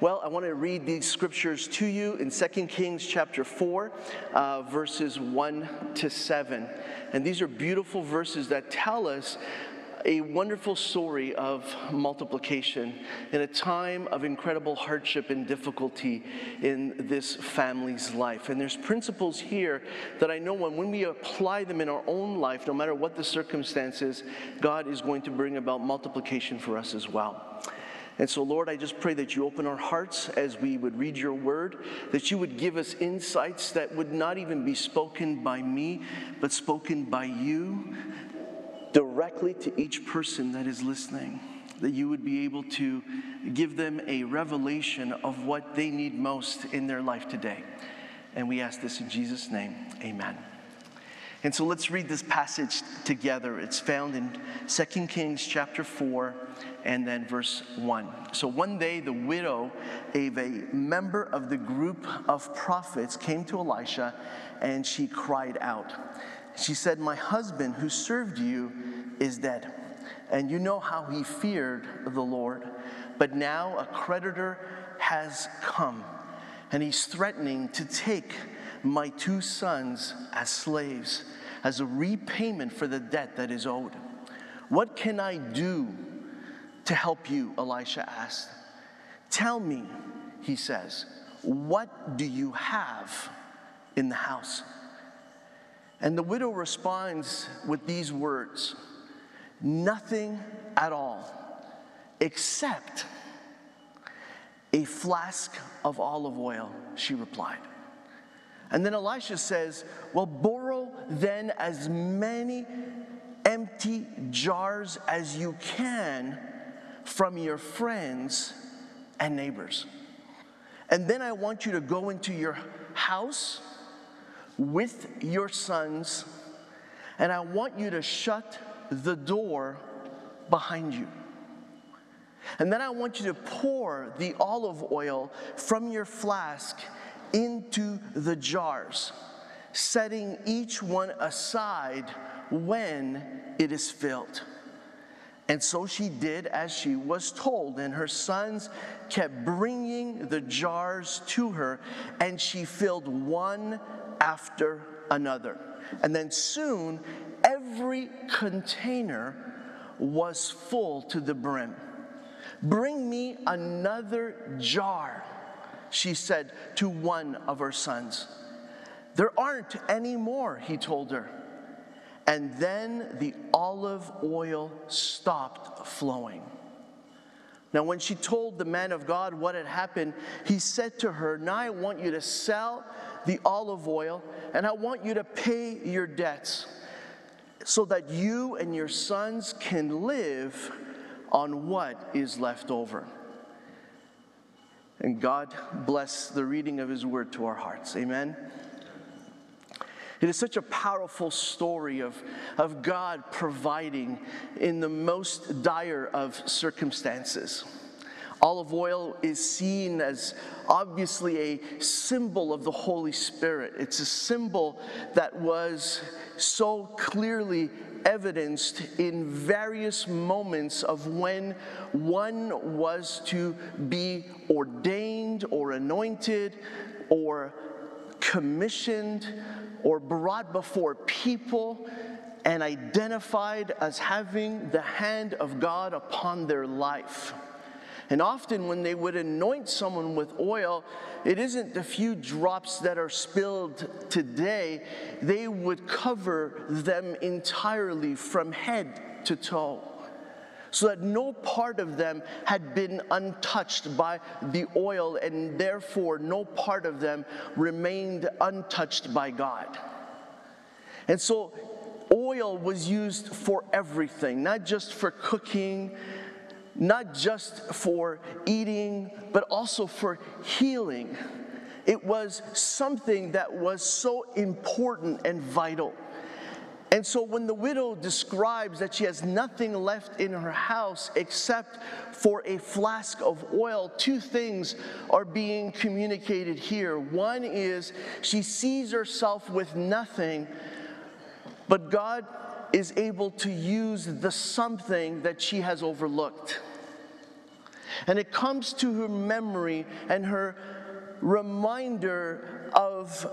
Well, I want to read these scriptures to you in 2 Kings chapter 4, verses 1 to 7. And these are beautiful verses that tell us a wonderful story of multiplication in a time of incredible hardship and difficulty in this family's life. And there's principles here that I know when we apply them in our own life, no matter what the circumstances, God is going to bring about multiplication for us as well. And so, Lord, I just pray that you open our hearts as we would read your word, that you would give us insights that would not even be spoken by me, but spoken by you directly to each person that is listening, that you would be able to give them a revelation of what they need most in their life today. And we ask this in Jesus' name, amen. And so let's read this passage together. It's found in 2 Kings chapter 4 and then verse 1. So one day the widow of a member of the group of prophets came to Elisha and she cried out. She said, "My husband who served you is dead, and you know how he feared the Lord. But now a creditor has come, and he's threatening to take my two sons as slaves, as a repayment for the debt that is owed. What can I do to help you?" Elisha asked. "Tell me," he says, "what do you have in the house?" And the widow responds with these words, "Nothing at all, except a flask of olive oil," she replied. And then Elisha says, "Well, borrow then as many empty jars as you can from your friends and neighbors. And then I want you to go into your house with your sons, and I want you to shut the door behind you. And then I want you to pour the olive oil from your flask into the jars, setting each one aside when it is filled." And so she did as she was told, and her sons kept bringing the jars to her, and she filled one after another. And then soon every container was full to the brim. "Bring me another jar," she said to one of her sons. "There aren't any more," he told her. And then the olive oil stopped flowing. Now, when she told the man of God what had happened, he said to her, "Now I want you to sell the olive oil, and I want you to pay your debts so that you and your sons can live on what is left over." And God bless the reading of His Word to our hearts. Amen. It is such a powerful story of God providing in the most dire of circumstances. Olive oil is seen as obviously a symbol of the Holy Spirit. It's a symbol that was so clearly evidenced in various moments of when one was to be ordained or anointed or commissioned or brought before people and identified as having the hand of God upon their life. And often when they would anoint someone with oil, it isn't the few drops that are spilled today. They would cover them entirely from head to toe, so that no part of them had been untouched by the oil, and therefore no part of them remained untouched by God. And so, oil was used for everything, not just for cooking, not just for eating, but also for healing. It was something that was so important and vital. And so when the widow describes that she has nothing left in her house except for a flask of oil, two things are being communicated here. One is she sees herself with nothing, but God is able to use the something that she has overlooked. And it comes to her memory and her reminder of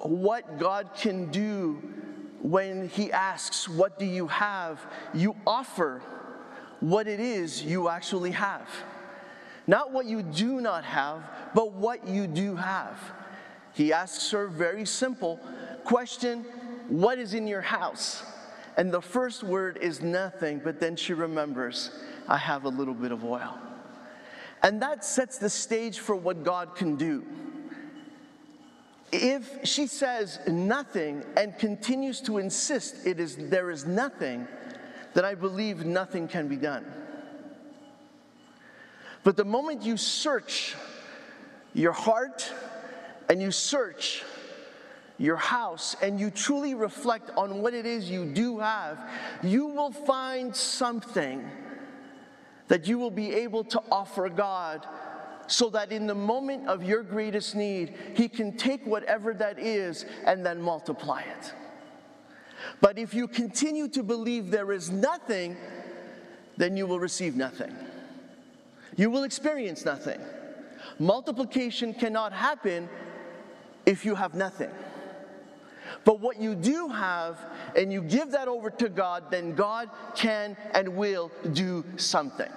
what God can do when he asks, what do you have? You offer what it is you actually have. Not what you do not have, but what you do have. He asks her very simple question, what is in your house? And the first word is nothing, but then she remembers, I have a little bit of oil. And that sets the stage for what God can do. If she says nothing and continues to insist there is nothing, then I believe nothing can be done. But the moment you search your heart and you search your house and you truly reflect on what it is you do have, you will find something that you will be able to offer God so that in the moment of your greatest need, he can take whatever that is and then multiply it. But if you continue to believe there is nothing, then you will receive nothing. You will experience nothing. Multiplication cannot happen if you have nothing. But what you do have, and you give that over to God, then God can and will do something.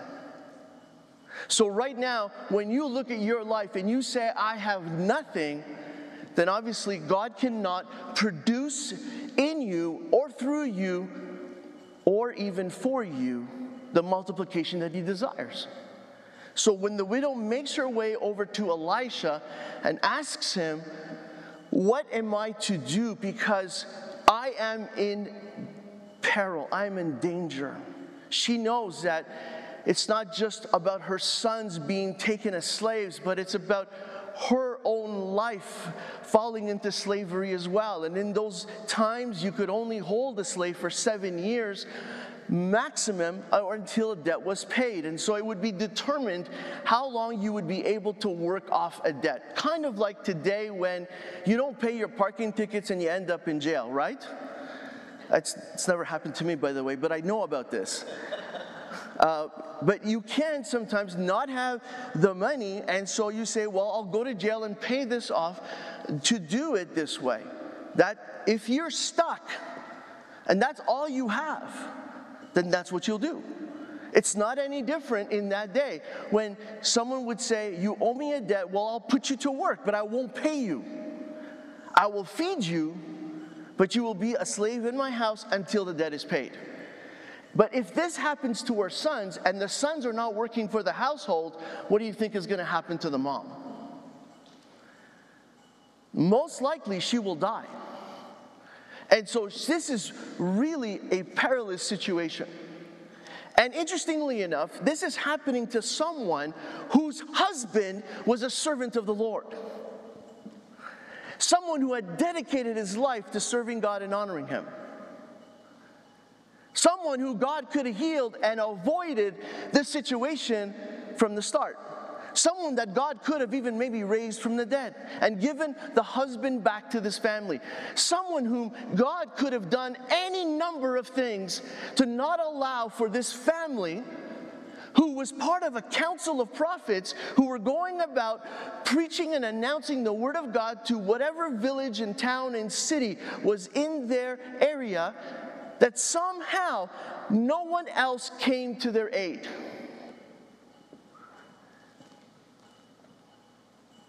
So right now, when you look at your life and you say, I have nothing, then obviously God cannot produce in you or through you or even for you the multiplication that he desires. So when the widow makes her way over to Elisha and asks him, what am I to do because I am in peril, I am in danger. She knows that it's not just about her sons being taken as slaves, but it's about her own life falling into slavery as well. And in those times, you could only hold a slave for 7 years maximum or until a debt was paid. And so it would be determined how long you would be able to work off a debt. Kind of like today when you don't pay your parking tickets and you end up in jail, right? It's never happened to me, by the way, but I know about this. But you can sometimes not have the money, and so you say, well, I'll go to jail and pay this off to do it this way. That if you're stuck and that's all you have, then that's what you'll do. It's not any different in that day when someone would say, you owe me a debt, well, I'll put you to work, but I won't pay you. I will feed you, but you will be a slave in my house until the debt is paid. But if this happens to our sons and the sons are not working for the household, what do you think is going to happen to the mom? Most likely she will die. And so this is really a perilous situation. And interestingly enough, this is happening to someone whose husband was a servant of the Lord. Someone who had dedicated his life to serving God and honoring him. Someone who God could have healed and avoided this situation from the start. Someone that God could have even maybe raised from the dead and given the husband back to this family. Someone whom God could have done any number of things to not allow for this family who was part of a council of prophets who were going about preaching and announcing the word of God to whatever village and town and city was in their area, that somehow no one else came to their aid.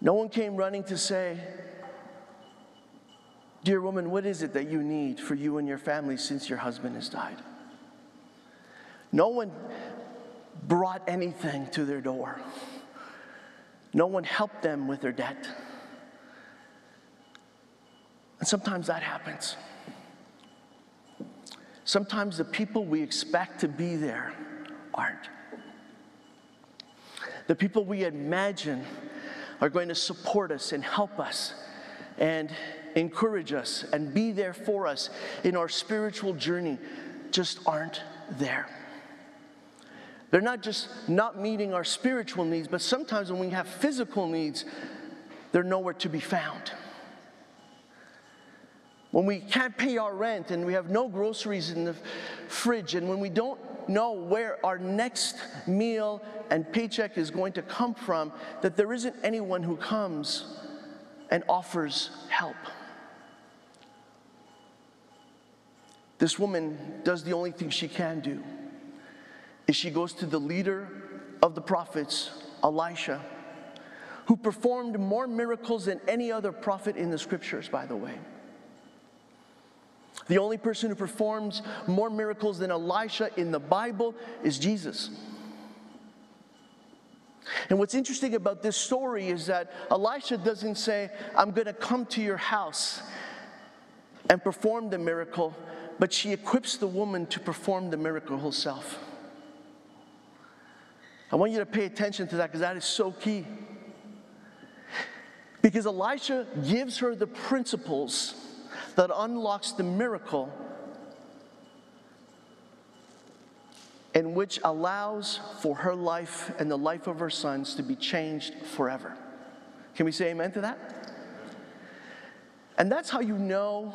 No one came running to say, dear woman, what is it that you need for you and your family since your husband has died? No one brought anything to their door. No one helped them with their debt. And sometimes that happens. Sometimes the people we expect to be there aren't. The people we imagine are going to support us and help us and encourage us and be there for us in our spiritual journey just aren't there. They're not just not meeting our spiritual needs, but sometimes when we have physical needs, they're nowhere to be found. When we can't pay our rent and we have no groceries in the fridge, and when we don't know where our next meal and paycheck is going to come from, that there isn't anyone who comes and offers help. This woman does the only thing she can do, is she goes to the leader of the prophets, Elisha, who performed more miracles than any other prophet in the scriptures, by the way. The only person who performs more miracles than Elisha in the Bible is Jesus. And what's interesting about this story is that Elisha doesn't say, I'm going to come to your house and perform the miracle, but she equips the woman to perform the miracle herself. I want you to pay attention to that because that is so key. Because Elisha gives her the principles that unlocks the miracle and which allows for her life and the life of her sons to be changed forever. Can we say amen to that? And that's how you know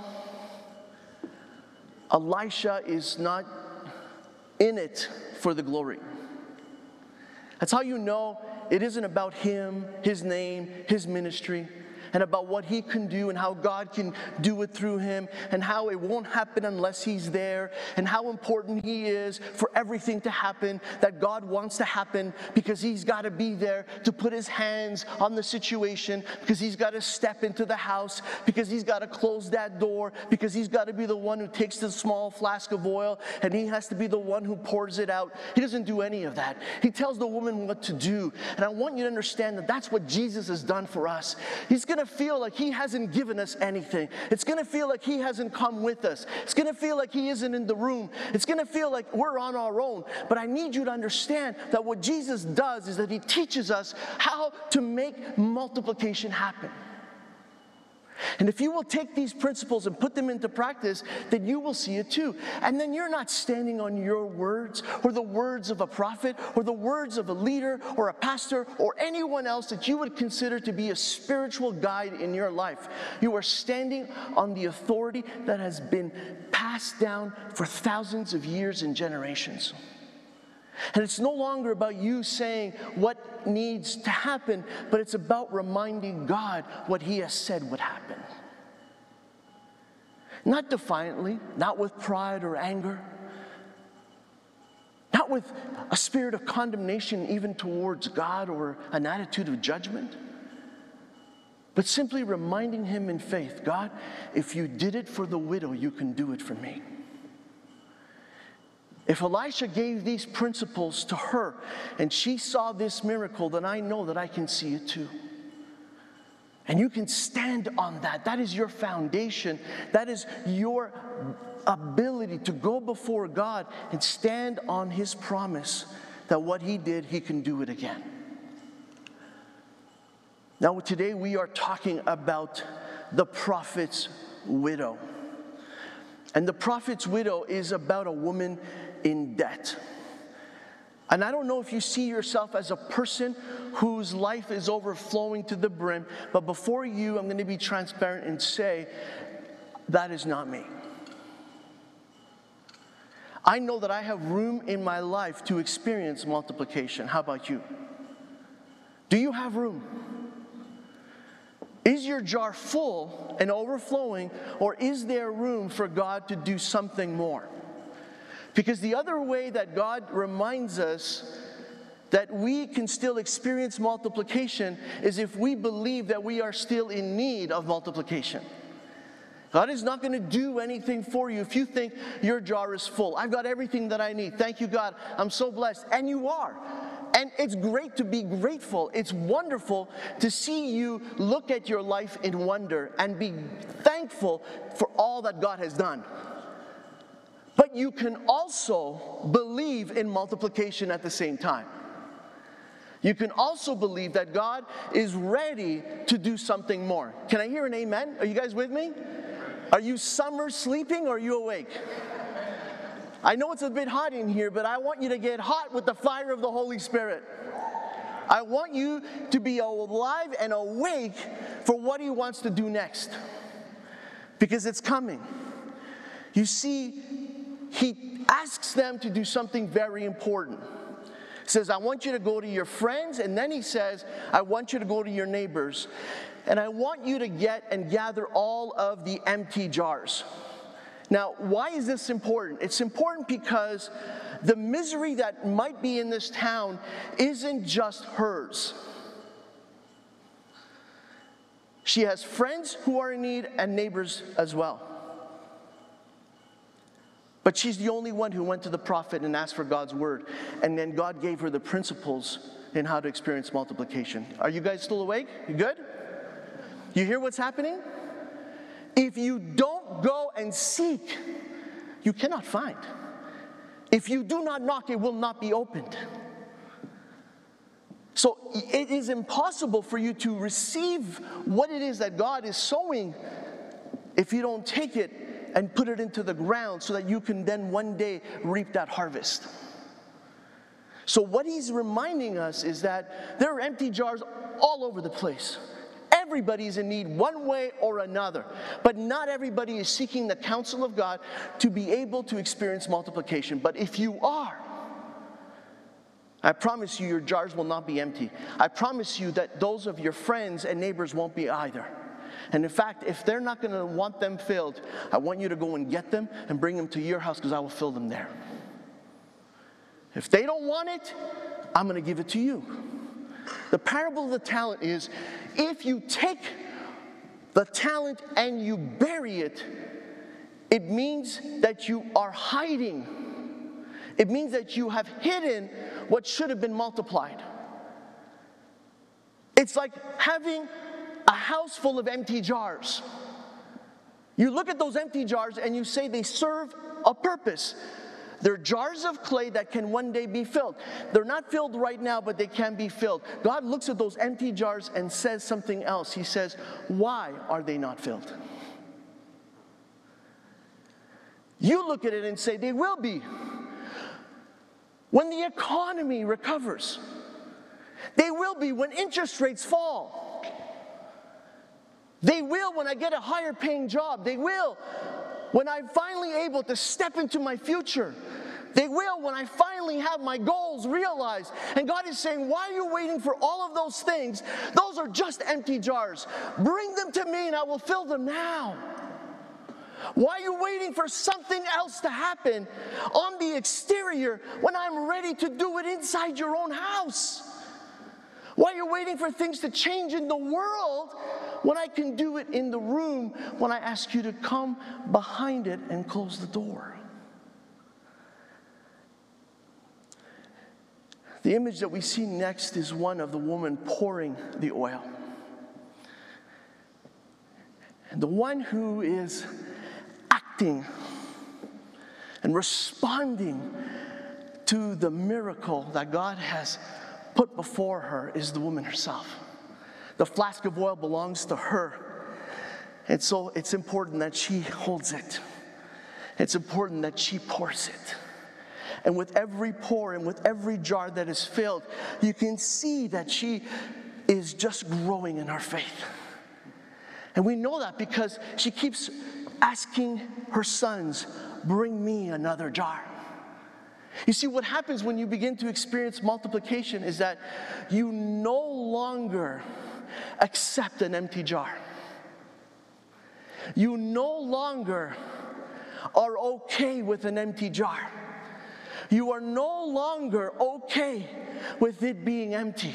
Elisha is not in it for the glory. That's how you know it isn't about him, his name, his ministry, and about what he can do and how God can do it through him and how it won't happen unless he's there and how important he is for everything to happen that God wants to happen because he's got to be there to put his hands on the situation, because he's got to step into the house, because he's got to close that door, because he's got to be the one who takes the small flask of oil and he has to be the one who pours it out. He doesn't do any of that. He tells the woman what to do. And I want you to understand that that's what Jesus has done for us. He's going to feel like he hasn't given us anything. It's going to feel like he hasn't come with us. It's going to feel like he isn't in the room. It's going to feel like we're on our own. But I need you to understand that what Jesus does is that he teaches us how to make multiplication happen. And if you will take these principles and put them into practice, then you will see it too. And then you're not standing on your words or the words of a prophet or the words of a leader or a pastor or anyone else that you would consider to be a spiritual guide in your life. You are standing on the authority that has been passed down for thousands of years and generations. And it's no longer about you saying what needs to happen, but it's about reminding God what he has said would happen. Not defiantly, not with pride or anger, not with a spirit of condemnation even towards God or an attitude of judgment, but simply reminding him in faith, God, if you did it for the widow, you can do it for me. If Elisha gave these principles to her and she saw this miracle, then I know that I can see it too. And you can stand on that. That is your foundation. That is your ability to go before God and stand on his promise that what he did, he can do it again. Now, today we are talking about the prophet's widow. And the prophet's widow is about a woman in debt. And I don't know if you see yourself as a person whose life is overflowing to the brim, but before you, I'm going to be transparent and say, that is not me. I know that I have room in my life to experience multiplication. How about you? Do you have room? Is your jar full and overflowing, or is there room for God to do something more? Because the other way that God reminds us that we can still experience multiplication is if we believe that we are still in need of multiplication. God is not going to do anything for you if you think your jar is full. I've got everything that I need. Thank you, God. I'm so blessed. And you are. And it's great to be grateful. It's wonderful to see you look at your life in wonder and be thankful for all that God has done. But but you can also believe in multiplication at the same time. You can also believe that God is ready to do something more. Can I hear an amen? Are you guys with me? Are you summer sleeping or are you awake? I know it's a bit hot in here, but I want you to get hot with the fire of the Holy Spirit. I want you to be alive and awake for what He wants to do next, because it's coming. You see, He asks them to do something very important. He says, I want you to go to your friends, and then He says, I want you to go to your neighbors, and I want you to get and gather all of the empty jars. Now, why is this important? It's important because the misery that might be in this town isn't just hers. She has friends who are in need and neighbors as well. But she's the only one who went to the prophet and asked for God's word. And then God gave her the principles in how to experience multiplication. Are you guys still awake? You good? You hear what's happening? If you don't go and seek, you cannot find. If you do not knock, it will not be opened. So it is impossible for you to receive what it is that God is sowing if you don't take it and put it into the ground so that you can then one day reap that harvest. So what He's reminding us is that there are empty jars all over the place. Everybody's in need one way or another, but not everybody is seeking the counsel of God to be able to experience multiplication. But if you are, I promise you your jars will not be empty. I promise you that those of your friends and neighbors won't be either. And in fact, if they're not going to want them filled, I want you to go and get them and bring them to your house, because I will fill them there. If they don't want it, I'm going to give it to you. The parable of the talent is, if you take the talent and you bury it, it means that you are hiding. It means that you have hidden what should have been multiplied. It's like having a house full of empty jars. You look at those empty jars and you say they serve a purpose. They're jars of clay that can one day be filled. They're not filled right now, but they can be filled. God looks at those empty jars and says something else. He says, why are they not filled? You look at it and say, they will be. When the economy recovers, they will be. When interest rates fall, they will. When I get a higher paying job, they will. When I'm finally able to step into my future, they will. When I finally have my goals realized. And God is saying, why are you waiting for all of those things? Those are just empty jars. Bring them to me and I will fill them now. Why are you waiting for something else to happen on the exterior when I'm ready to do it inside your own house? Why are you waiting for things to change in the world when I can do it in the room, when I ask you to come behind it and close the door? The image that we see next is one of the woman pouring the oil. And the one who is acting and responding to the miracle that God has put before her is the woman herself. The flask of oil belongs to her. And so it's important that she holds it. It's important that she pours it. And with every pour and with every jar that is filled, you can see that she is just growing in her faith. And we know that because she keeps asking her sons, bring me another jar. You see, what happens when you begin to experience multiplication is that you no longer accept an empty jar. You no longer are okay with an empty jar. You are no longer okay with it being empty.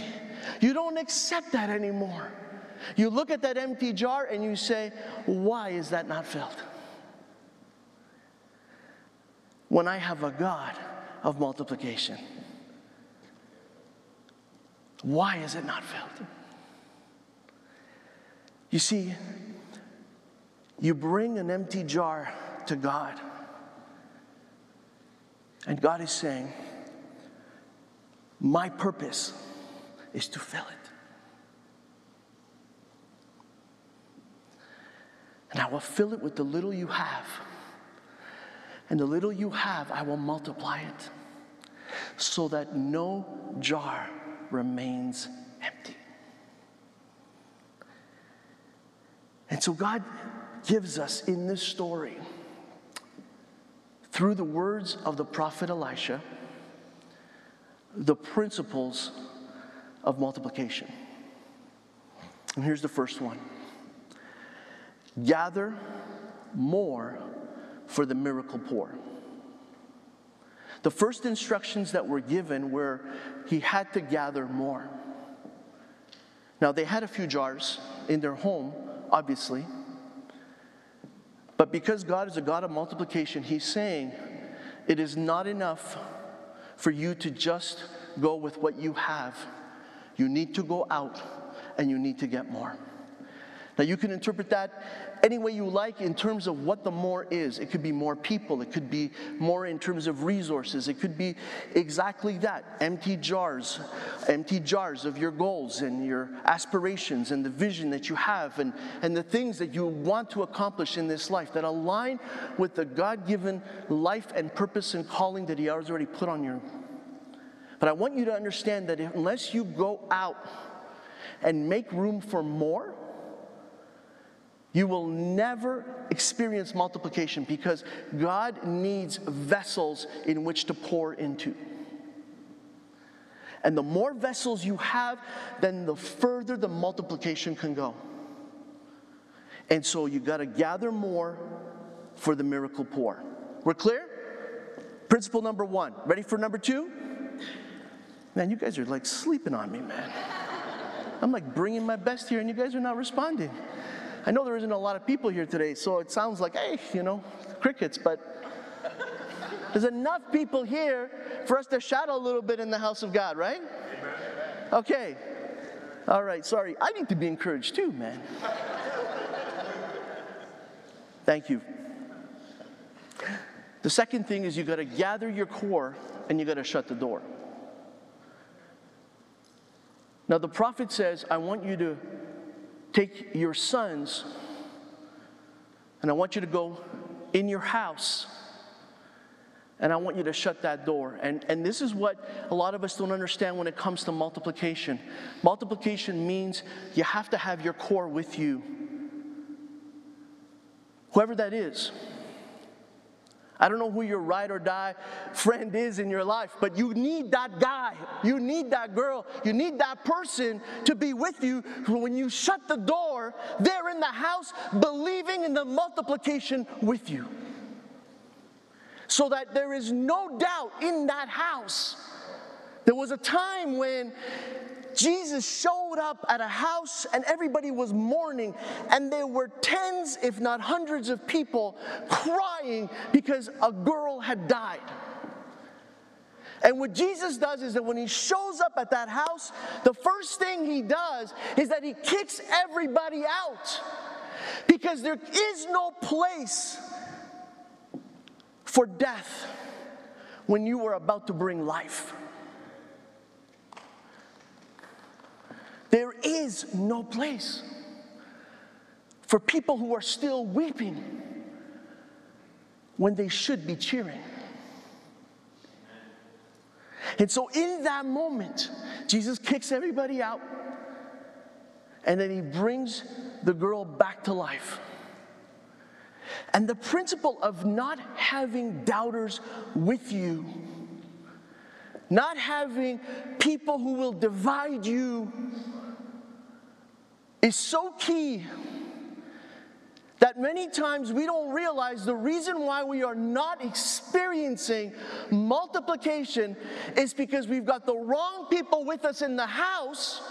You don't accept that anymore. You look at that empty jar and you say, why is that not filled? When I have a God of multiplication, why is it not filled? You see, you bring an empty jar to God And God is saying, my purpose is to fill it. And I will fill it with the little you have. And the little you have, I will multiply it so that no jar remains empty. And so God gives us in this story, through the words of the prophet Elisha, the principles of multiplication. And here's the first one. Gather more for the miracle poor. The first instructions that were given were he had to gather more. Now, they had a few jars in their home, obviously. But because God is a God of multiplication, he's saying it is not enough for you to just go with what you have. You need to go out and you need to get more. Now, you can interpret that any way you like in terms of what the more is. It could be more people. It could be more in terms of resources. It could be exactly that. Empty jars of your goals and your aspirations and the vision that you have and the things that you want to accomplish in this life that align with the God-given life and purpose and calling that he has already put on you. But I want you to understand that unless you go out and make room for more, you will never experience multiplication because God needs vessels in which to pour into. And the more vessels you have, then the further the multiplication can go. And so you got to gather more for the miracle pour. We're clear? Principle number one. Ready for number two? Man, you guys are like sleeping on me, man. I'm like bringing my best here and you guys are not responding. I know there isn't a lot of people here today, so it sounds like, hey, you know, crickets, but there's enough people here for us to shout a little bit in the house of God, right? Okay. All right, sorry. I need to be encouraged too, man. Thank you. The second thing is you got to gather your core and you got to shut the door. Now, the prophet says, I want you to take your sons, and I want you to go in your house, and I want you to shut that door. And this is what a lot of us don't understand when it comes to multiplication. Multiplication means you have to have your core with you. Whoever that is. I don't know who your ride or die friend is in your life, but you need that guy, you need that girl, you need that person to be with you. When you shut the door, they're in the house believing in the multiplication with you. So that there is no doubt in that house. There was a time when Jesus showed up at a house and everybody was mourning, and there were tens, if not hundreds of people crying because a girl had died. And what Jesus does is that when he shows up at that house, the first thing he does is that he kicks everybody out because there is no place for death when you are about to bring life. There is no place for people who are still weeping when they should be cheering. And so in that moment, Jesus kicks everybody out, and then he brings the girl back to life. And the principle of not having doubters with you, not having people who will divide you, is so key that many times we don't realize the reason why we are not experiencing multiplication is because we've got the wrong people with us in the house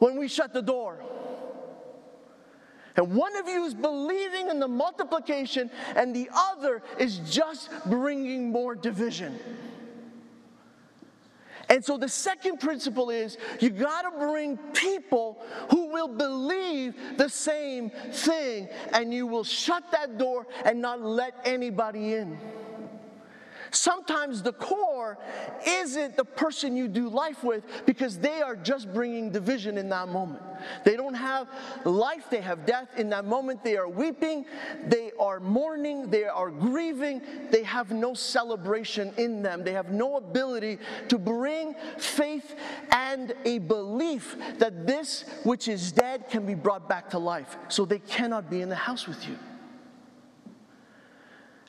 when we shut the door. And one of you is believing in the multiplication and the other is just bringing more division. And so the second principle is you got to bring people who will believe the same thing, and you will shut that door and not let anybody in. Sometimes the core isn't the person you do life with because they are just bringing division in that moment. They don't have life, they have death. In that moment, they are weeping, they are mourning, they are grieving. They have no celebration in them. They have no ability to bring faith and a belief that this which is dead can be brought back to life. So they cannot be in the house with you.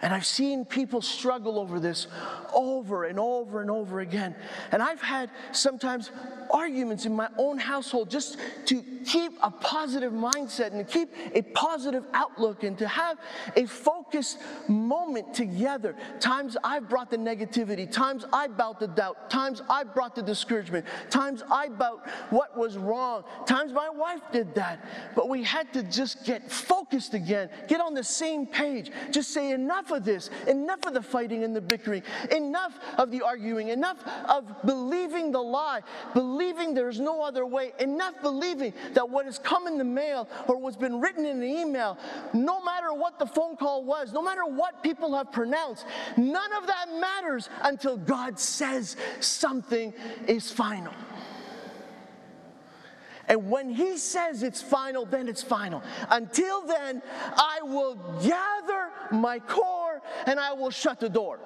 And I've seen people struggle over this over and over and over again. And I've had sometimes arguments in my own household just to keep a positive mindset and to keep a positive outlook and to have a focused moment together. Times I brought the negativity, times I brought the doubt, times I brought the discouragement, times I brought what was wrong, times my wife did that. But we had to just get focused again, get on the same page, just say enough of this, enough of the fighting and the bickering, enough of the arguing, enough of believing the lie, believing there's no other way, enough believing that what has come in the mail or what's been written in an email, no matter what the phone call was, no matter what people have pronounced, none of that matters until God says something is final. And when he says it's final, then it's final. Until then, I will gather my core and I will shut the door.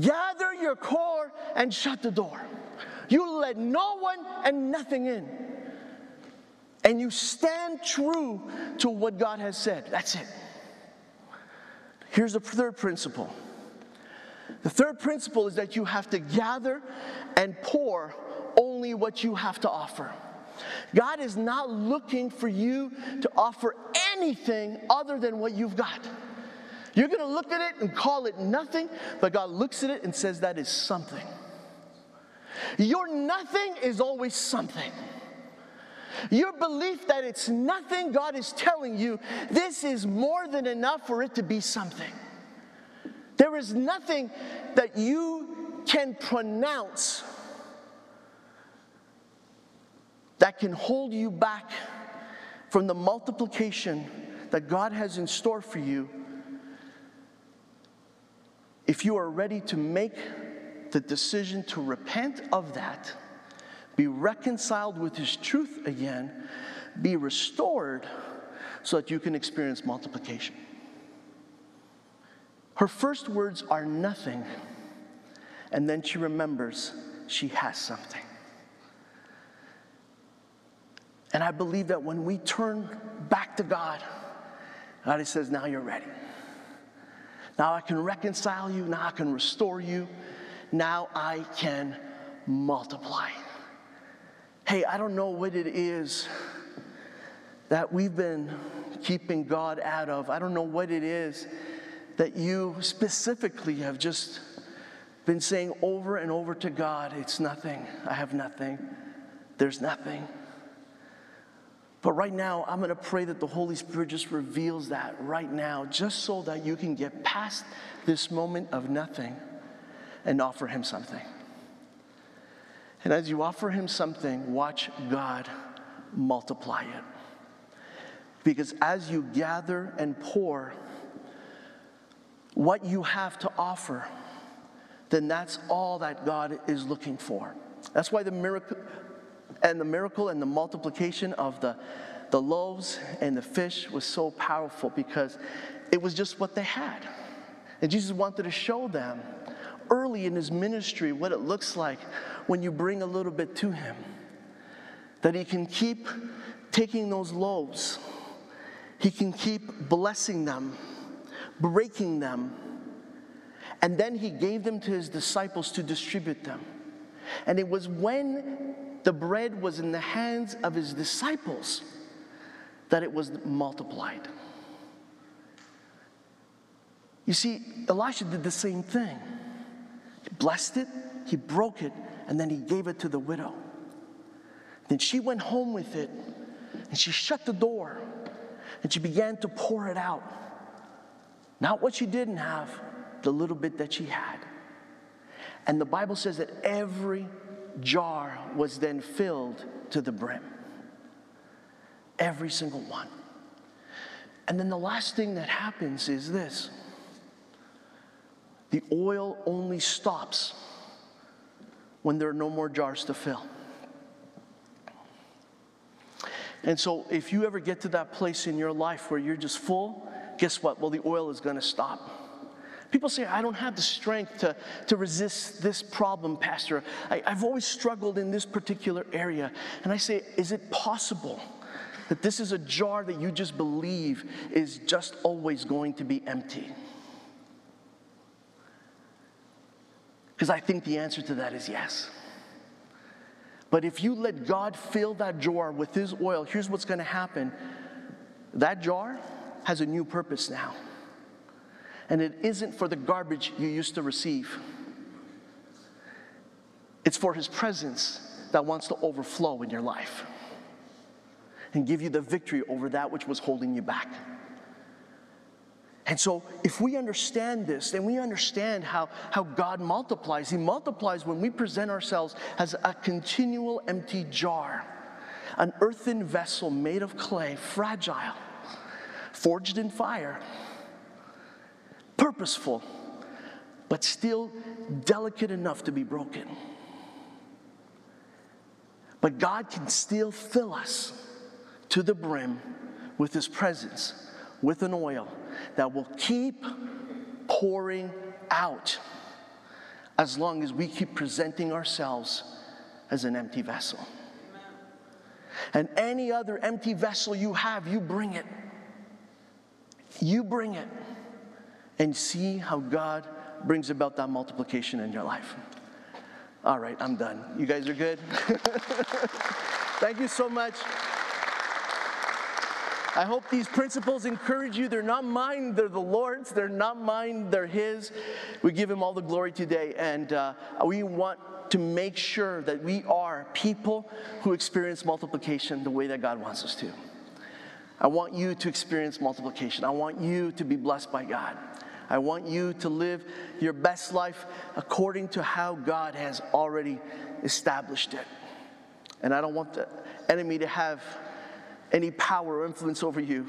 Gather your core and shut the door. You let no one and nothing in. And you stand true to what God has said. That's it. Here's the third principle. The third principle is that you have to gather and pour only what you have to offer. God is not looking for you to offer anything other than what you've got. You're going to look at it and call it nothing, but God looks at it and says that is something. Your nothing is always something. Your belief that it's nothing, God is telling you, this is more than enough for it to be something. There is nothing that you can pronounce that can hold you back from the multiplication that God has in store for you if you are ready to make the decision to repent of that, be reconciled with His truth again, be restored so that you can experience multiplication. Her first words are nothing, and then she remembers she has something. And I believe that when we turn back to God, God says, now you're ready. Now I can reconcile you. Now I can restore you. Now I can multiply. Hey, I don't know what it is that we've been keeping God out of. I don't know what it is that you specifically have just been saying over and over to God. It's nothing. I have nothing. There's nothing. But right now, I'm going to pray that the Holy Spirit just reveals that right now, just so that you can get past this moment of nothing and offer Him something. And as you offer Him something, watch God multiply it. Because as you gather and pour what you have to offer, then that's all that God is looking for. That's why the miracle and the multiplication of the loaves and the fish was so powerful, because it was just what they had. And Jesus wanted to show them early in His ministry what it looks like when you bring a little bit to Him. That He can keep taking those loaves. He can keep blessing them, breaking them. And then He gave them to His disciples to distribute them. And it was when the bread was in the hands of His disciples that it was multiplied. You see, Elisha did the same thing. He blessed it, he broke it, and then he gave it to the widow. Then she went home with it, and she shut the door, and she began to pour it out. Not what she didn't have, the little bit that she had. And the Bible says that every jar was then filled to the brim. Every single one. And then the last thing that happens is this. The oil only stops when there are no more jars to fill. And so if you ever get to that place in your life where you're just full, guess what? Well, the oil is going to stop. People say, I don't have the strength to resist this problem, Pastor. I've always struggled in this particular area. And I say, is it possible that this is a jar that you just believe is just always going to be empty? Because I think the answer to that is yes. But if you let God fill that jar with His oil, here's what's going to happen. That jar has a new purpose now. And it isn't for the garbage you used to receive. It's for His presence that wants to overflow in your life and give you the victory over that which was holding you back. And so if we understand this, then we understand how God multiplies. He multiplies when we present ourselves as a continual empty jar, an earthen vessel made of clay, fragile, forged in fire, purposeful, but still delicate enough to be broken. But God can still fill us to the brim with His presence, with an oil that will keep pouring out as long as we keep presenting ourselves as an empty vessel. And any other empty vessel you have, you bring it. You bring it. And see how God brings about that multiplication in your life. All right, I'm done. You guys are good? Thank you so much. I hope these principles encourage you. They're not mine, they're the Lord's. They're not mine, they're His. We give Him all the glory today, and we want to make sure that we are people who experience multiplication the way that God wants us to. I want you to experience multiplication. I want you to be blessed by God. I want you to live your best life according to how God has already established it. And I don't want the enemy to have any power or influence over you.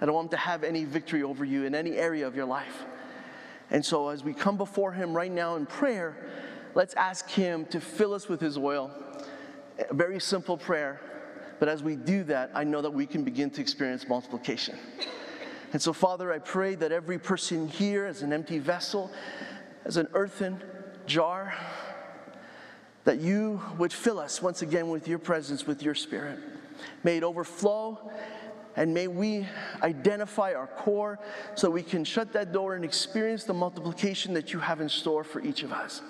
I don't want him to have any victory over you in any area of your life. And so as we come before Him right now in prayer, let's ask Him to fill us with His oil. A very simple prayer. But as we do that, I know that we can begin to experience multiplication. And so, Father, I pray that every person here as an empty vessel, as an earthen jar, that You would fill us once again with Your presence, with Your Spirit. May it overflow, and may we identify our core so we can shut that door and experience the multiplication that You have in store for each of us.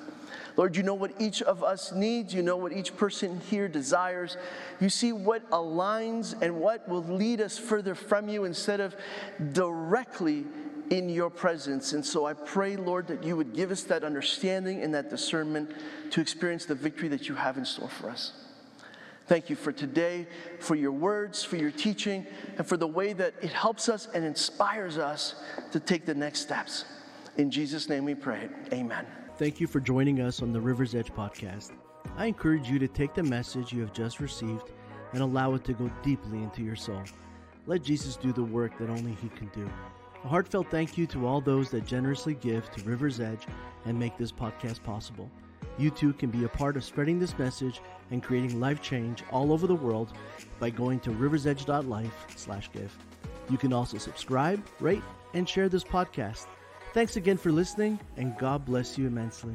Lord, You know what each of us needs. You know what each person here desires. You see what aligns and what will lead us further from You instead of directly in Your presence. And so I pray, Lord, that You would give us that understanding and that discernment to experience the victory that You have in store for us. Thank You for today, for Your words, for Your teaching, and for the way that it helps us and inspires us to take the next steps. In Jesus' name we pray. Amen. Thank you for joining us on the River's Edge podcast. I encourage you to take the message you have just received and allow it to go deeply into your soul. Let Jesus do the work that only He can do. A heartfelt thank you to all those that generously give to River's Edge and make this podcast possible. You too can be a part of spreading this message and creating life change all over the world by going to riversedge.life/give. You can also subscribe, rate, and share this podcast. Thanks again for listening, and God bless you immensely.